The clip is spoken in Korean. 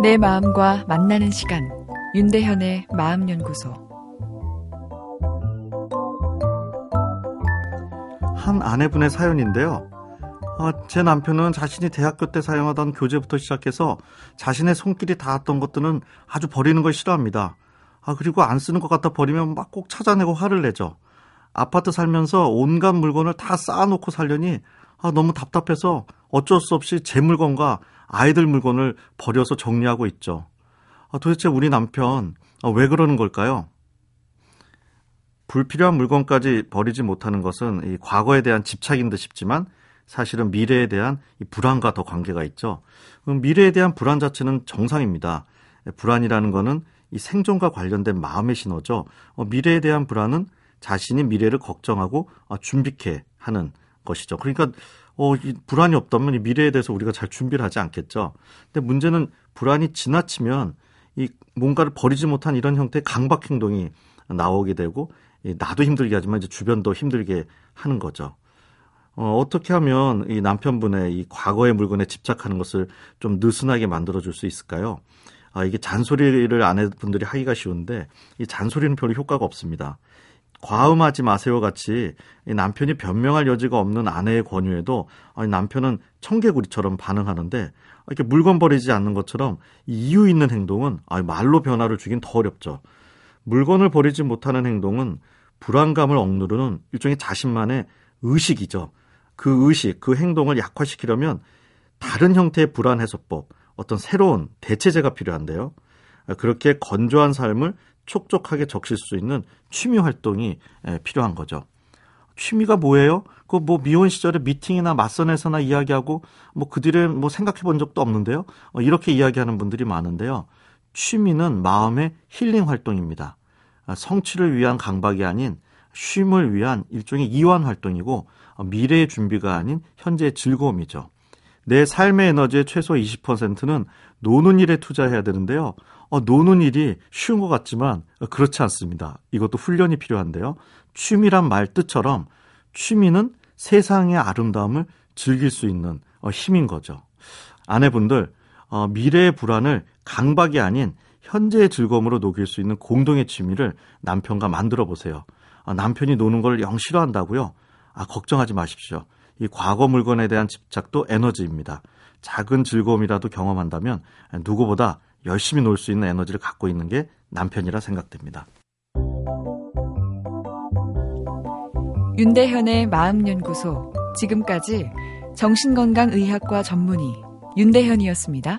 내 마음과 만나는 시간, 윤대현의 마음연구소. 한 아내분의 사연인데요. 제 남편은 자신이 대학교 때 사용하던 교재부터 시작해서 자신의 손길이 닿았던 것들은 아주 버리는 걸 싫어합니다. 그리고 안 쓰는 것 같아 버리면 막 꼭 찾아내고 화를 내죠. 아파트 살면서 온갖 물건을 다 쌓아놓고 살려니 너무 답답해서 어쩔 수 없이 제 물건과 아이들 물건을 버려서 정리하고 있죠. 도대체 우리 남편 왜 그러는 걸까요? 불필요한 물건까지 버리지 못하는 것은 이 과거에 대한 집착인 듯 싶지만 사실은 미래에 대한 이 불안과 더 관계가 있죠. 미래에 대한 불안 자체는 정상입니다. 불안이라는 것은 이 생존과 관련된 마음의 신호죠. 미래에 대한 불안은 자신이 미래를 걱정하고 준비케 하는 것이죠. 그러니까 이 불안이 없다면 이 미래에 대해서 우리가 잘 준비를 하지 않겠죠. 근데 문제는 불안이 지나치면 이 뭔가를 버리지 못한 이런 형태의 강박 행동이 나오게 되고 나도 힘들게 하지만 이제 주변도 힘들게 하는 거죠. 어떻게 하면 이 남편분의 이 과거의 물건에 집착하는 것을 좀 느슨하게 만들어줄 수 있을까요? 이게 잔소리를 아내분들이 하기가 쉬운데 이 잔소리는 별로 효과가 없습니다. 과음하지 마세요 같이 남편이 변명할 여지가 없는 아내의 권유에도 남편은 청개구리처럼 반응하는데 이렇게 물건 버리지 않는 것처럼 이유 있는 행동은 말로 변화를 주긴 더 어렵죠. 물건을 버리지 못하는 행동은 불안감을 억누르는 일종의 자신만의 의식이죠. 그 의식, 그 행동을 약화시키려면 다른 형태의 불안 해소법, 어떤 새로운 대체제가 필요한데요. 그렇게 건조한 삶을 촉촉하게 적실 수 있는 취미 활동이 필요한 거죠. 취미가 뭐예요? 그 미혼 시절에 미팅이나 맞선에서나 이야기하고 그 뒤에 생각해 본 적도 없는데요. 이렇게 이야기하는 분들이 많은데요. 취미는 마음의 힐링 활동입니다. 성취를 위한 강박이 아닌 쉼을 위한 일종의 이완 활동이고 미래의 준비가 아닌 현재의 즐거움이죠. 내 삶의 에너지의 최소 20%는 노는 일에 투자해야 되는데요. 노는 일이 쉬운 것 같지만 그렇지 않습니다. 이것도 훈련이 필요한데요. 취미란 말 뜻처럼 취미는 세상의 아름다움을 즐길 수 있는 힘인 거죠. 아내분들, 미래의 불안을 강박이 아닌 현재의 즐거움으로 녹일 수 있는 공동의 취미를 남편과 만들어 보세요. 남편이 노는 걸 영 싫어한다고요? 걱정하지 마십시오. 이 과거 물건에 대한 집착도 에너지입니다. 작은 즐거움이라도 경험한다면 누구보다 열심히 놀 수 있는 에너지를 갖고 있는 게 남편이라 생각됩니다. 윤대현의 마음연구소, 지금까지 정신건강의학과 전문의 윤대현이었습니다.